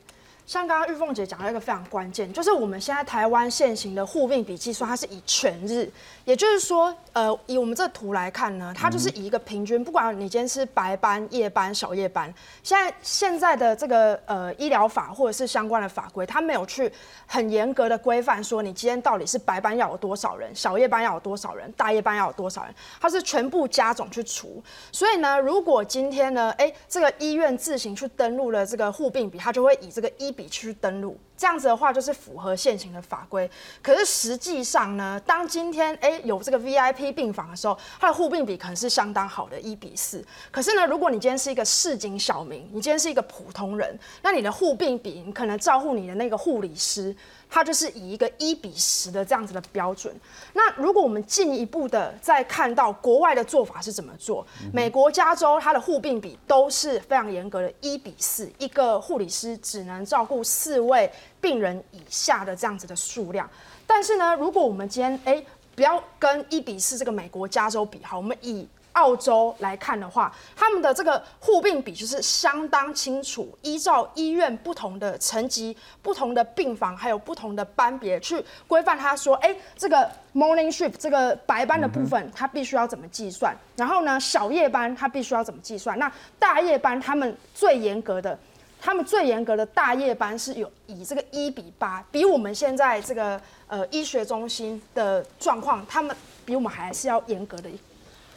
像刚刚玉凤姐讲到一个非常关键，就是我们现在台湾现行的护病比计算，它是以全日，也就是说，呃，以我们这图来看呢，它就是以一个平均，不管你今天是白班、夜班、小夜班。现在现在的这个呃医疗法或者是相关的法规，它没有去很严格的规范说你今天到底是白班要有多少人，小夜班要有多少人，大夜班要有多少人，它是全部加总去除。所以呢，如果今天呢，哎、欸，这个医院自行去登录了这个护病比，它就会以这个一比去登录。这样子的话就是符合现行的法规。可是实际上呢，当今天哎有这个 V I P 病房的时候，它的护病比可能是相当好的，一比四。可是呢，如果你今天是一个市井小民，你今天是一个普通人，那你的护病比，你可能照顾你的那个护理师，它就是以一个一比十的这样子的标准。那如果我们进一步的再看到国外的做法是怎么做，美国加州它的护病比都是非常严格的，一比四，一个护理师只能照顾四位病人以下的这样子的数量。但是呢，如果我们今天哎、欸、不要跟一比四这个美国加州比好，我们以澳洲来看的话，他们的这个护病比就是相当清楚，依照医院不同的层级、不同的病房，还有不同的班别去规范。他说，哎、欸，这个 morning shift 这个白班的部分，它必须要怎么计算？然后呢，小夜班它必须要怎么计算？那大夜班他们最严格的。他们最严格的大夜班是有以这个一比八，比我们现在这个呃医学中心的状况，他们比我们还是要严格的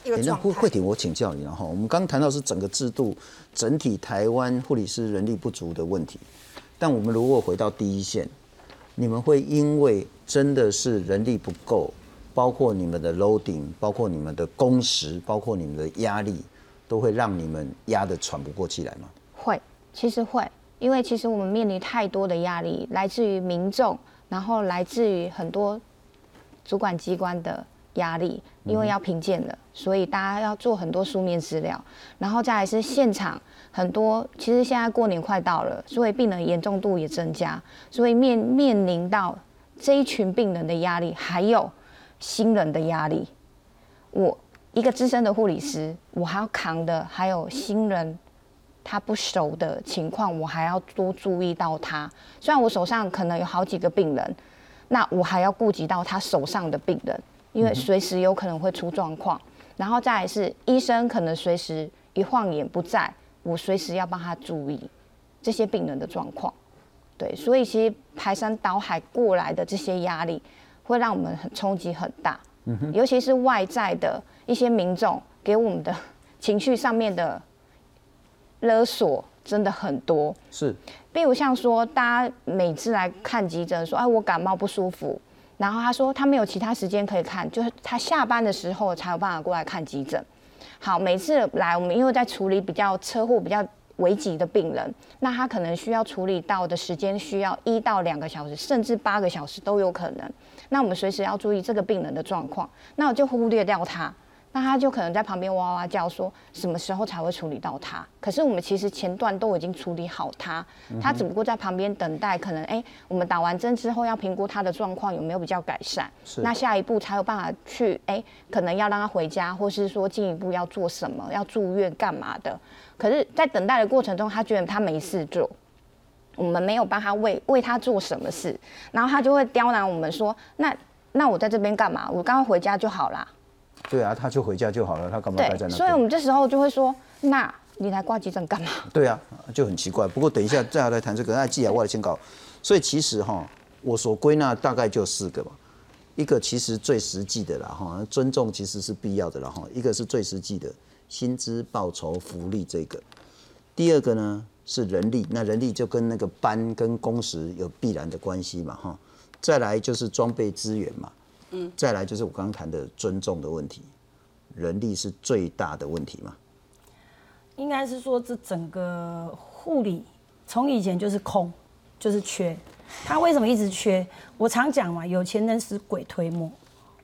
一个状态。慧婷，我请教你了哈，我们刚谈到是整个制度整体台湾护理师人力不足的问题，但我们如果回到第一线，你们会因为真的是人力不够，包括你们的 loading， 包括你们的工时，包括你们的压力，都会让你们压得喘不过气来吗？会。其实会，因为其实我们面临太多的压力，来自于民众，然后来自于很多主管机关的压力，因为要评鉴了，所以大家要做很多书面资料，然后再来是现场很多，其实现在过年快到了，所以病人严重度也增加，所以面面临到这一群病人的压力，还有新人的压力。我一个资深的护理师，我还要扛的还有新人。他不熟的情况，我还要多注意到他。虽然我手上可能有好几个病人，那我还要顾及到他手上的病人，因为随时有可能会出状况。然后再来是医生可能随时一晃眼不在，我随时要帮他注意这些病人的状况。对，所以其实排山倒海过来的这些压力，会让我们很冲击很大。尤其是外在的一些民众给我们的情绪上面的。勒索真的很多，是，比如像说，大家每次来看急诊，说，哎，我感冒不舒服，然后他说他没有其他时间可以看，就是他下班的时候才有办法过来看急诊。好，每次来我们因为在处理比较车祸比较危急的病人，那他可能需要处理到的时间需要一到两个小时，甚至八个小时都有可能。那我们随时要注意这个病人的状况，那我就忽略掉他。那他就可能在旁边哇哇叫，说什么时候才会处理到他？可是我们其实前段都已经处理好他，他只不过在旁边等待，可能哎、欸，我们打完针之后要评估他的状况有没有比较改善，那下一步才有办法去哎、欸，可能要让他回家，或是说进一步要做什么，要住院干嘛的。可是，在等待的过程中，他觉得他没事做。我们没有帮他为为他做什么事，然后他就会刁难我们说，那那我在这边干嘛？我刚刚回家就好啦。对啊，他就回家就好了，他干嘛待在那边？所以我们这时候就会说，那你来挂急诊干嘛？对啊，就很奇怪。不过等一下再来谈这个，那既然我先搞，所以其实哈，我所归纳大概就四个吧。一个其实最实际的啦哈，尊重其实是必要的啦哈。一个是最实际的薪资、报酬、福利这个。第二个呢是人力，那人力就跟那个班跟工时有必然的关系嘛哈。再来就是装备资源嘛。嗯、再来就是我刚刚谈的尊重的问题，人力是最大的问题嘛？应该是说这整个护理从以前就是空，就是缺。他为什么一直缺？我常讲嘛，有钱能使鬼推磨，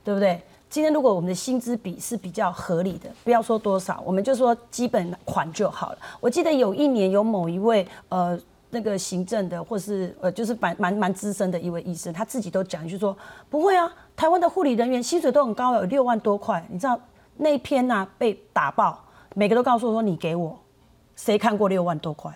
对不对？今天如果我们的薪资比是比较合理的，不要说多少，我们就说基本款就好了。我记得有一年有某一位呃。那个行政的，或是呃，就是蛮蛮蛮资深的一位医生，他自己都讲一句说：“不会啊，台湾的护理人员薪水都很高，有六万多块。”你知道那一篇啊被打爆，每个都告诉我说：“你给我，谁看过六万多块？”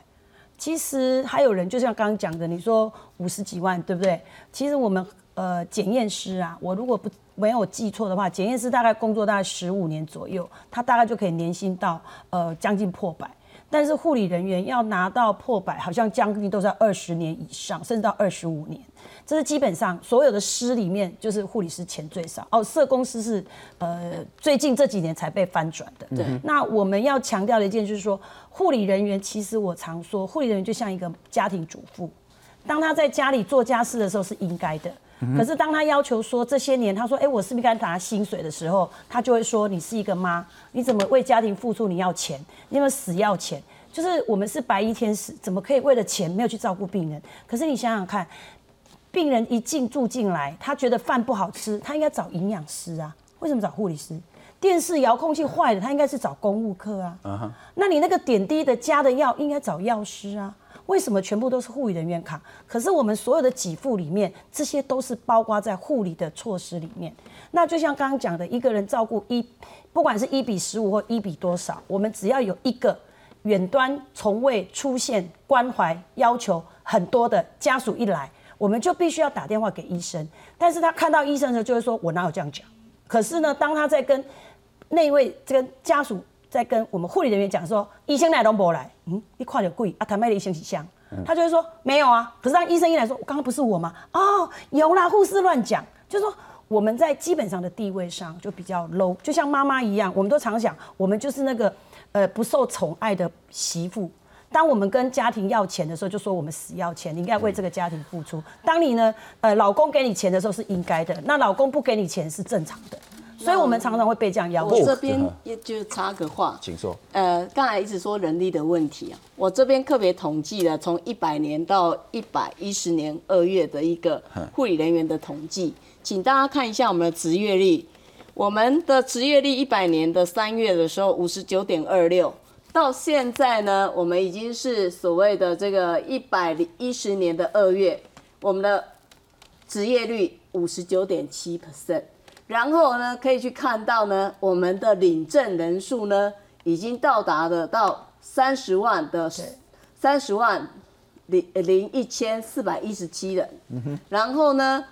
其实还有人，就像刚刚讲的，你说五十几万，对不对？其实我们呃检验师啊，我如果不没有记错的话，检验师大概工作大概十五年左右，他大概就可以年薪到呃将近破百。但是护理人员要拿到破百，好像将近都在二十年以上，甚至到二十五年。这是基本上所有的师里面，就是护理师钱最少哦。社工师是呃最近这几年才被翻转的。对，那我们要强调的一件就是说，护理人员其实我常说，护理人员就像一个家庭主妇，当他在家里做家事的时候是应该的，可是当他要求说这些年他说哎、欸、我是不是该拿薪水的时候，他就会说你是一个妈，你怎么为家庭付出，你要钱，你有没有死要钱？就是我们是白衣天使，怎么可以为了钱没有去照顾病人？可是你想想看，病人一进住进来，他觉得饭不好吃，他应该找营养师啊，为什么找护理师？电视遥控器坏了，他应该是找公务科啊。Uh huh. 那你那个点滴的加的药，应该找药师啊。为什么全部都是护理人员扛？可是我们所有的给付里面，这些都是包括在护理的措施里面。那就像刚刚讲的，一个人照顾一，不管是一比十五或一比多少，我们只要有一个远端从未出现关怀要求很多的家属一来，我们就必须要打电话给医生。但是他看到医生的时候，就会说：“我哪有这样讲？”可是呢，当他在跟那一位这个家属在跟我们护理人员讲说，医生来都没来，嗯，你看就贵啊，他卖的医生是像，他就会说没有啊。可是当医生一来说，我刚刚不是我吗？哦，有啦，护士乱讲，就是说我们在基本上的地位上就比较 low， 就像妈妈一样，我们都常想，我们就是那个呃不受宠爱的媳妇。当我们跟家庭要钱的时候，就说我们死要钱，你应该为这个家庭付出。当你呢，呃，老公给你钱的时候是应该的，那老公不给你钱是正常的。所以我们常常会被这样要求。我这边也就插个话，请说。呃，刚才一直说人力的问题啊，我这边特别统计了从一百年到一百一十年二月的一个护理人员的统计，请大家看一下我们的职业率。我们的职业率一百年的三月的时候五十九点二六，到现在呢，我们已经是所谓的这个一百一十年的二月，我们的职业率五十九点七%。然后呢，可以去看到呢，我们的领证人数呢，已经到达了到三十万的三十万零零一千四百一十七人。嗯、然后呢，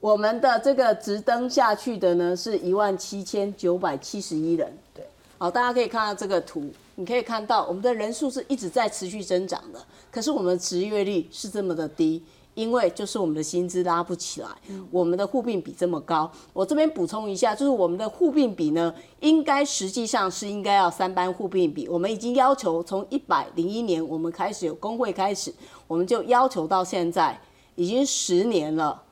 我们的这个直登下去的呢是一万七千九百七十一人。对，好，大家可以看到这个图，你可以看到我们的人数是一直在持续增长的，可是我们的职业率是这么的低。因为就是我们的薪资拉不起来，我们的护病比这么高。我这边补充一下，就是我们的护病比呢，应该实际上是应该要三班护病比。我们已经要求从一百零一年我们开始有工会开始，我们就要求到现在已经十年了，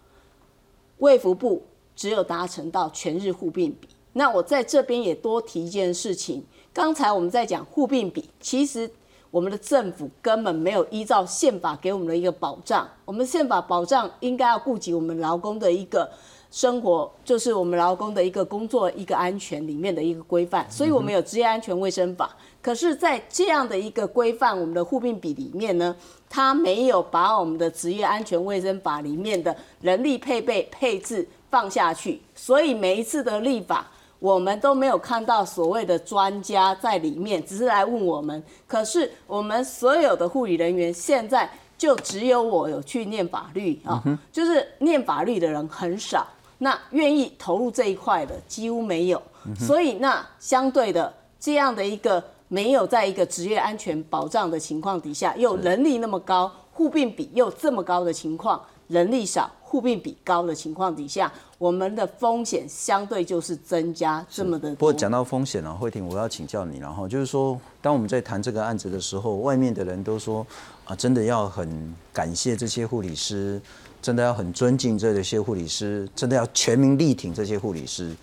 卫福部只有达成到全日护病比。那我在这边也多提一件事情，刚才我们在讲护病比，其实我们的政府根本没有依照宪法给我们的一个保障，我们宪法保障应该要顾及我们劳工的一个生活，就是我们劳工的一个工作一个安全里面的一个规范，所以我们有职业安全卫生法。可是，在这样的一个规范我们的护病比里面呢，它没有把我们的职业安全卫生法里面的人力配备配置放下去，所以每一次的立法，我们都没有看到所谓的专家在里面，只是来问我们。可是我们所有的护理人员现在就只有我有去念法律啊，嗯、就是念法律的人很少，那愿意投入这一块的几乎没有。嗯、所以那相对的这样的一个没有在一个职业安全保障的情况底下，又人力那么高，护病比又这么高的情况，人力少，护病比高的情况底下，我们的风险相对就是增加这么的多。不过讲到风险啊，慧婷，我要请教你，然后就是说，当我们在谈这个案子的时候，外面的人都说啊，真的要很感谢这些护理师，真的要很尊敬这些护理师，真的要全民力挺这些护理师。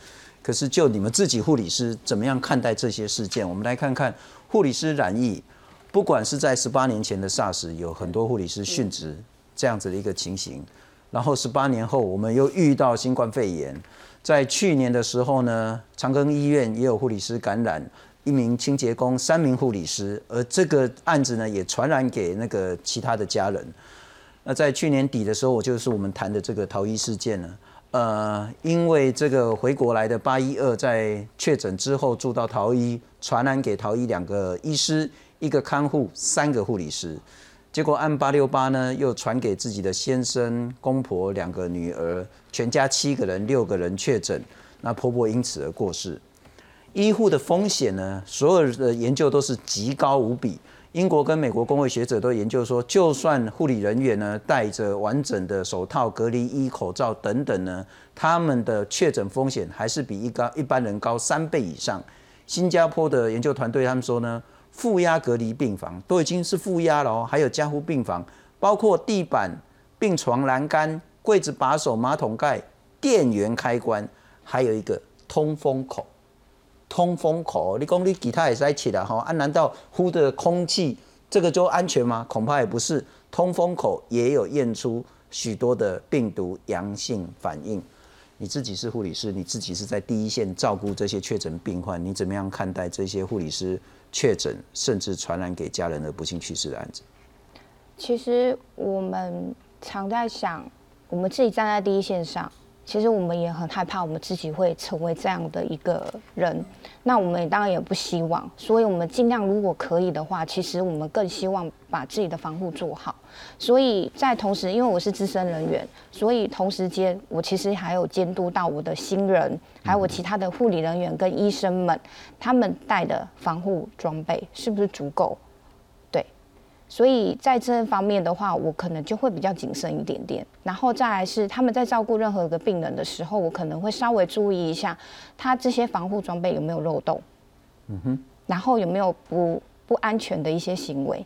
可是就你们自己护理师怎么样看待这些事件？我们来看看护理师染疫，不管是在十八年前的 SARS， 有很多护理师殉职。嗯这样子的一个情形，然后十八年后我们又遇到新冠肺炎，在去年的时候呢，长庚医院也有护理师感染，一名清洁工，三名护理师，而这个案子呢也传染给那个其他的家人。那在去年底的时候，我就是我们谈的这个桃医事件呢，呃，因为这个回国来的八一二在确诊之后住到桃医，传染给桃医两个医师、一个看护、三个护理师。结果按八六八呢，又传给自己的先生、公婆、两个女儿，全家七个人，六个人确诊，那婆婆因此而过世。医护的风险呢，所有的研究都是极高无比。英国跟美国公卫学者都研究说，就算护理人员呢戴着完整的手套、隔离衣、口罩等等呢，他们的确诊风险还是比一般人高三倍以上。新加坡的研究团队他们说呢，负压隔离病房都已经是负压了，还有加护病房，包括地板、病床栏杆、柜子把手、马桶盖、电源开关，还有一个通风口。通风口，你讲你其他也塞起来哈，啊，难道呼的空气这个就安全吗？恐怕也不是。通风口也有验出许多的病毒阳性反应。你自己是护理师，你自己是在第一线照顾这些确诊病患，你怎么样看待这些护理师确诊甚至传染给家人的不幸去世的案子？其实我们常在想，我们自己站在第一线上，其实我们也很害怕我们自己会成为这样的一个人，那我们当然也不希望，所以我们尽量如果可以的话，其实我们更希望把自己的防护做好。所以在同时，因为我是资深人员，所以同时间我其实还有监督到我的新人，还有我其他的护理人员跟医生们，他们带的防护装备是不是足够？对，所以在这方面的话，我可能就会比较谨慎一点点。然后再来是他们在照顾任何一个病人的时候，我可能会稍微注意一下他这些防护装备有没有漏洞，嗯哼，然后有没有不不安全的一些行为。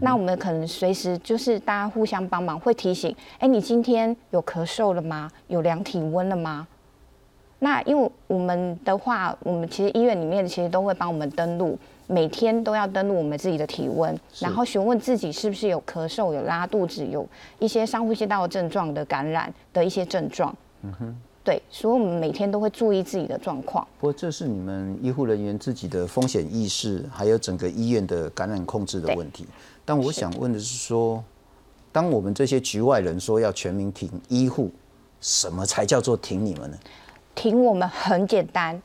那我们可能随时就是大家互相帮忙，会提醒，哎，你今天有咳嗽了吗？有量体温了吗？那因为我们的话，我们其实医院里面其实都会帮我们登录，每天都要登录我们自己的体温，然后询问自己是不是有咳嗽、有拉肚子、有一些上呼吸道症状的感染的一些症状。嗯哼，对，所以我们每天都会注意自己的状况。不过这是你们医护人员自己的风险意识，还有整个医院的感染控制的问题。但我想问的是说，当我们这些局外人说要全民挺医护，什么才叫做挺你们呢？挺我们很简单，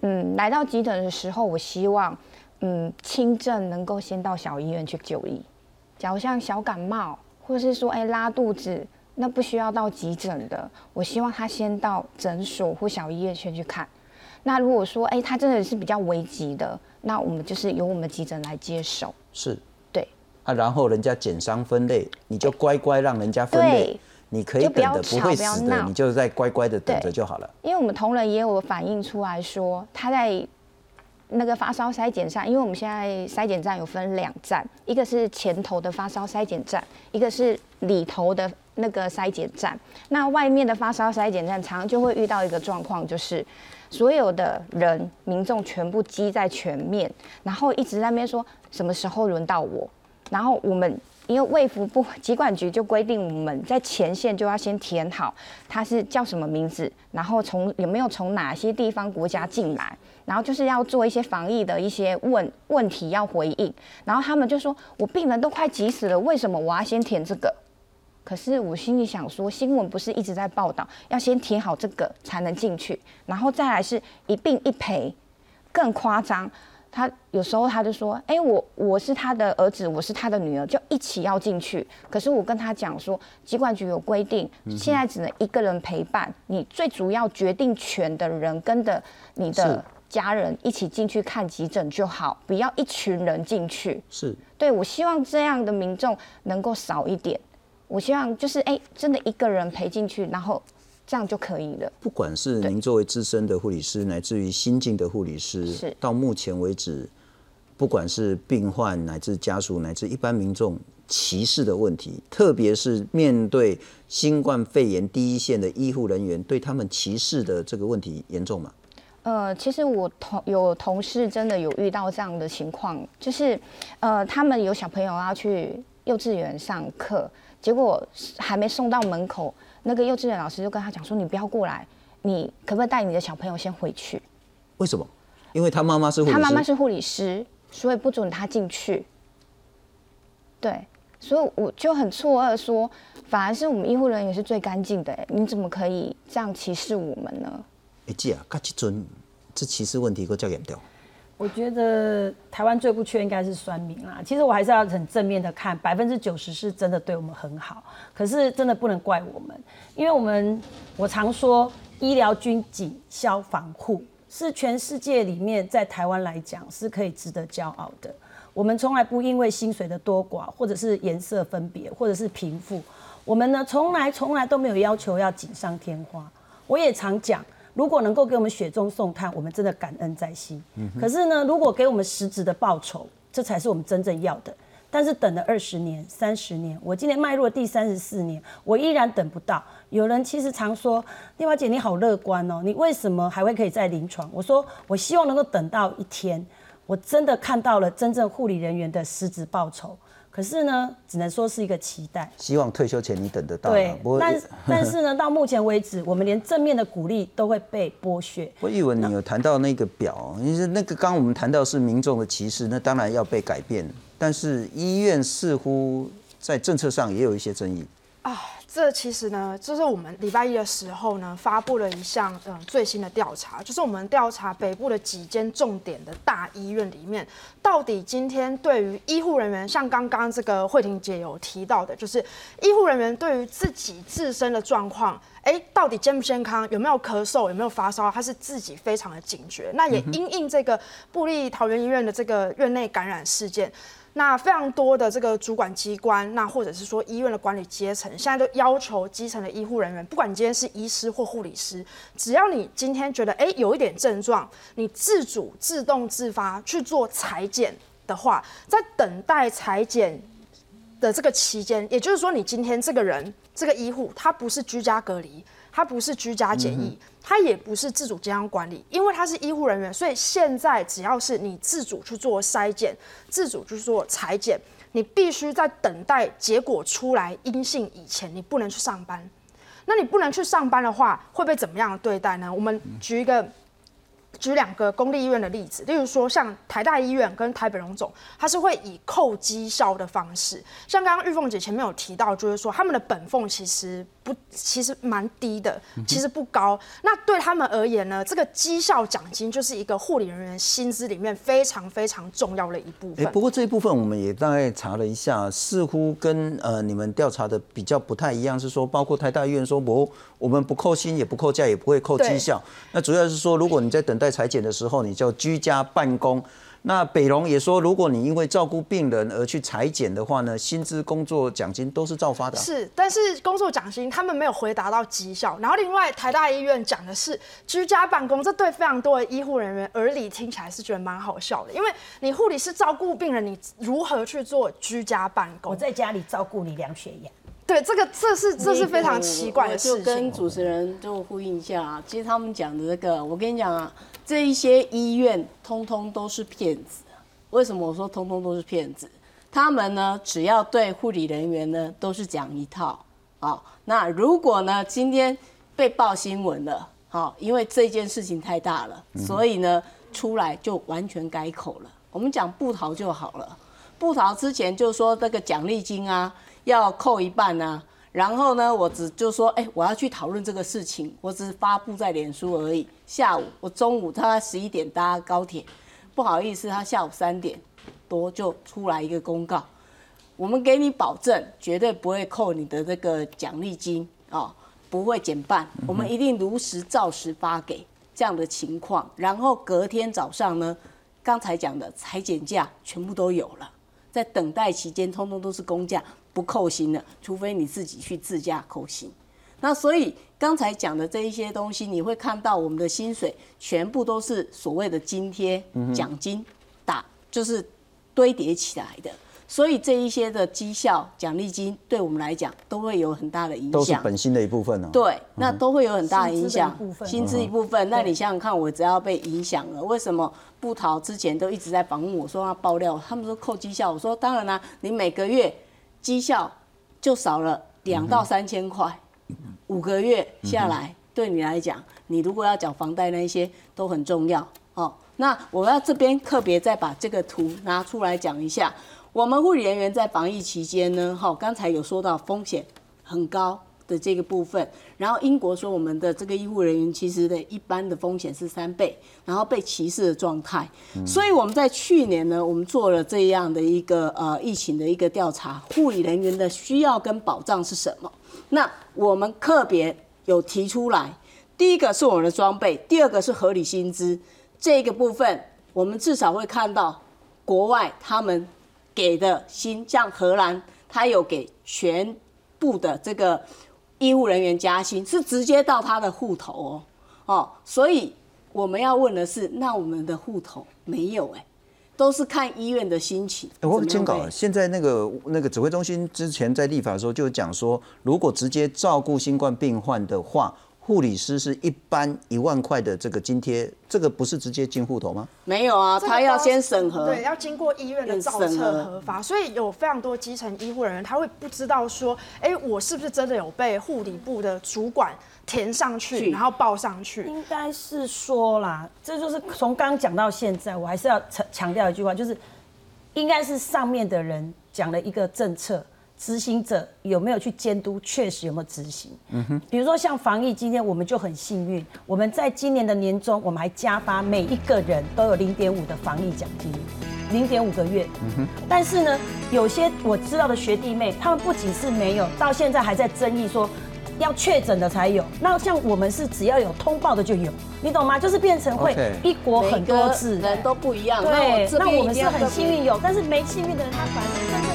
嗯，来到急诊的时候，我希望，嗯，轻症能够先到小医院去就医。假如像小感冒，或是说，哎、欸，拉肚子。那不需要到急诊的，我希望他先到诊所或小医院先去看。那如果说，哎、欸，他真的是比较危急的，那我们就是由我们急诊来接手。是，对。啊，然后人家检伤分类，你就乖乖让人家分类。你可以等的，不会死的，你就在乖乖的等着就好了。因为我们同仁也有反映出来说，他在那个发烧筛检站，因为我们现在筛检站有分两站，一个是前头的发烧筛检站，一个是里头的。那个筛检站，那外面的发烧筛检站，常常就会遇到一个状况，就是所有的人民众全部积在前面，然后一直在那边说什么时候轮到我。然后我们因为卫福部疾管局就规定，我们在前线就要先填好他是叫什么名字，然后从有没有从哪些地方国家进来，然后就是要做一些防疫的一些问问题要回应。然后他们就说，我病人都快急死了，为什么我要先填这个？可是我心里想说，新闻不是一直在报道，要先填好这个才能进去，然后再来是一病一赔，更夸张。他有时候他就说，哎、欸，我我是他的儿子，我是他的女儿，就一起要进去。可是我跟他讲说，疾管局有规定，现在只能一个人陪伴，你最主要决定权的人跟着你的家人一起进去看急诊就好，不要一群人进去。是，对，我希望这样的民众能够少一点。我希望就是哎、欸，真的一个人陪进去，然后这样就可以了。不管是您作为资深的护理师，乃至于新进的护理师，到目前为止，不管是病患乃至家属，乃至一般民众歧视的问题，特别是面对新冠肺炎第一线的医护人员，对他们歧视的这个问题严重吗？呃，其实我同有同事真的有遇到这样的情况，就是呃，他们有小朋友要去幼稚园上课。结果还没送到门口，那个幼稚园老师就跟他讲说：“你不要过来，你可不可以带你的小朋友先回去？”为什么？因为他妈妈是护理师，他妈妈是护理师，所以不准他进去。对，所以我就很错愕说，反而是我们医护人员是最干净的，你怎么可以这样歧视我们呢？哎姐啊，噶这阵这歧视问题够叫严重。我觉得台湾最不缺应该是酸民啦。其实我还是要很正面的看，百分之九十是真的对我们很好，可是真的不能怪我们，因为我们我常说医疗、军警、消防、护是全世界里面在台湾来讲是可以值得骄傲的。我们从来不因为薪水的多寡，或者是颜色分别，或者是贫富，我们呢从来从来都没有要求要锦上添花。我也常讲。如果能够给我们雪中送炭，我们真的感恩在心。嗯、可是呢，如果给我们实质的报酬，这才是我们真正要的。但是等了二十年、三十年，我今年迈入了第三十四年，我依然等不到。有人其实常说，丽华姐你好乐观哦，你为什么还会可以在临床？我说我希望能够等到一天，我真的看到了真正护理人员的实质报酬。可是呢，只能说是一个期待。希望退休前你等得到。对，但但是呢，到目前为止，我们连正面的鼓励都会被剥削。不过玉文，你有谈到那个表，因为那个刚刚我们谈到是民众的歧视，那当然要被改变。但是医院似乎在政策上也有一些争议啊。这其实呢，就是我们礼拜一的时候呢，发布了一项嗯最新的调查，就是我们调查北部的几间重点的大医院里面，到底今天对于医护人员，像刚刚这个慧婷姐有提到的，就是医护人员对于自己自身的状况，哎，到底健不健康，有没有咳嗽，有没有发烧，他是自己非常的警觉。那也因应这个部立桃园医院的这个院内感染事件。那非常多的这个主管机关，那或者是说医院的管理阶层，现在都要求基层的医护人员，不管你今天是医师或护理师，只要你今天觉得哎、欸、有一点症状，你自主自动自发去做采检的话，在等待采检的这个期间，也就是说你今天这个人这个医护他不是居家隔离，他不是居家检疫，他也不是自主健康管理，因为他是医护人员，所以现在只要是你自主去做筛检、自主去做采检，你必须在等待结果出来阴性以前，你不能去上班。那你不能去上班的话，会被怎么样的对待呢？我们举一个。举两个公立医院的例子，例如说像台大医院跟台北荣总，它是会以扣绩效的方式。像刚刚玉凤姐前面有提到，就是说他们的本俸其实不，其实蛮低的，其实不高。那对他们而言呢，这个绩效奖金就是一个护理人员薪资里面非常非常重要的一部分。欸、不过这一部分我们也大概查了一下，似乎跟呃你们调查的比较不太一样，是说包括台大医院说不，我们不扣薪也不扣假也不会扣绩效。那主要是说，如果你在等待。在采检的时候，你叫居家办公。那北荣也说，如果你因为照顾病人而去采检的话呢，薪资、工作奖金都是照发的、啊。是，但是工作奖金他们没有回答到绩效。然后另外台大医院讲的是居家办公，这对非常多的医护人员耳里听起来是觉得蛮好笑的，因为你护理师照顾病人，你如何去做居家办公？我在家里照顾你量血压。对，这个这是这是非常奇怪的事情。我就跟主持人就呼应一下啊，其实他们讲的这个，我跟你讲啊，这一些医院通通都是骗子。为什么我说通通都是骗子？他们呢，只要对护理人员呢，都是讲一套啊、哦。那如果呢，今天被报新闻了，好、哦，因为这件事情太大了，嗯、所以呢，出来就完全改口了。我们讲部桃就好了，部桃之前就说那个奖励金啊。要扣一半啊，然后呢，我只就说，哎、欸，我要去讨论这个事情，我只是发布在脸书而已。下午，我中午他十一点搭高铁，不好意思，他下午三点多就出来一个公告，我们给你保证，绝对不会扣你的这个奖励金哦，不会减半，我们一定如实照实发给这样的情况。然后隔天早上呢，刚才讲的裁减假全部都有了，在等待期间，通通都是公假。不扣薪了，除非你自己去自驾扣薪。那所以刚才讲的这一些东西，你会看到我们的薪水全部都是所谓的津贴、奖、嗯、金打，就是堆叠起来的。所以这一些的绩效、奖励金，对我们来讲都会有很大的影响。都是本薪的一部分哦、啊。对，那都会有很大的影响。薪资一部分，那你想想看，我只要被影响了，为什么部桃之前都一直在访问我说要爆料，他们说扣绩效，我说当然啦、啊，你每个月。绩效就少了两到三千块，五个月下来，对你来讲，你如果要缴房贷那一些都很重要哦。那我要这边特别再把这个图拿出来讲一下，我们护理人员在防疫期间呢，哈，刚才有说到风险很高的这个部分，然后英国说我们的这个医护人员其实的一般的风险是三倍，然后被歧视的状态，所以我们在去年呢，我们做了这样的一个呃疫情的一个调查，护理人员的需要跟保障是什么？那我们特别有提出来，第一个是我们的装备，第二个是合理薪资这个部分，我们至少会看到国外他们给的薪，像荷兰，他有给全部的这个。医护人员加薪是直接到他的户头哦，哦，所以我们要问的是，那我们的户头没有哎、欸，都是看医院的心情。欸、我先搞，现在那个那个指挥中心之前在立法的时候就讲说，如果直接照顾新冠病患的话，护理师是一般一万块的这个津贴，这个不是直接进户头吗？没有啊，他要先审核，对，要经过医院的造册核发，所以有非常多基层医护人员他会不知道说，哎、欸，我是不是真的有被护理部的主管填上去，然后报上去？应该是说啦，这就是从刚刚讲到现在，我还是要强调一句话，就是应该是上面的人讲了一个政策。执行者有没有去监督？确实有没有执行？嗯哼，比如说像防疫，今天我们就很幸运，我们在今年的年终，我们还加发每一个人都有零点五的防疫奖金，零点五个月。嗯哼，但是呢，有些我知道的学弟妹，他们不仅是没有，到现在还在争议说要确诊的才有。那像我们是只要有通报的就有，你懂吗？就是变成会一国很多制，人都不一样。对，那我们是很幸运有，但是没幸运的人他反而。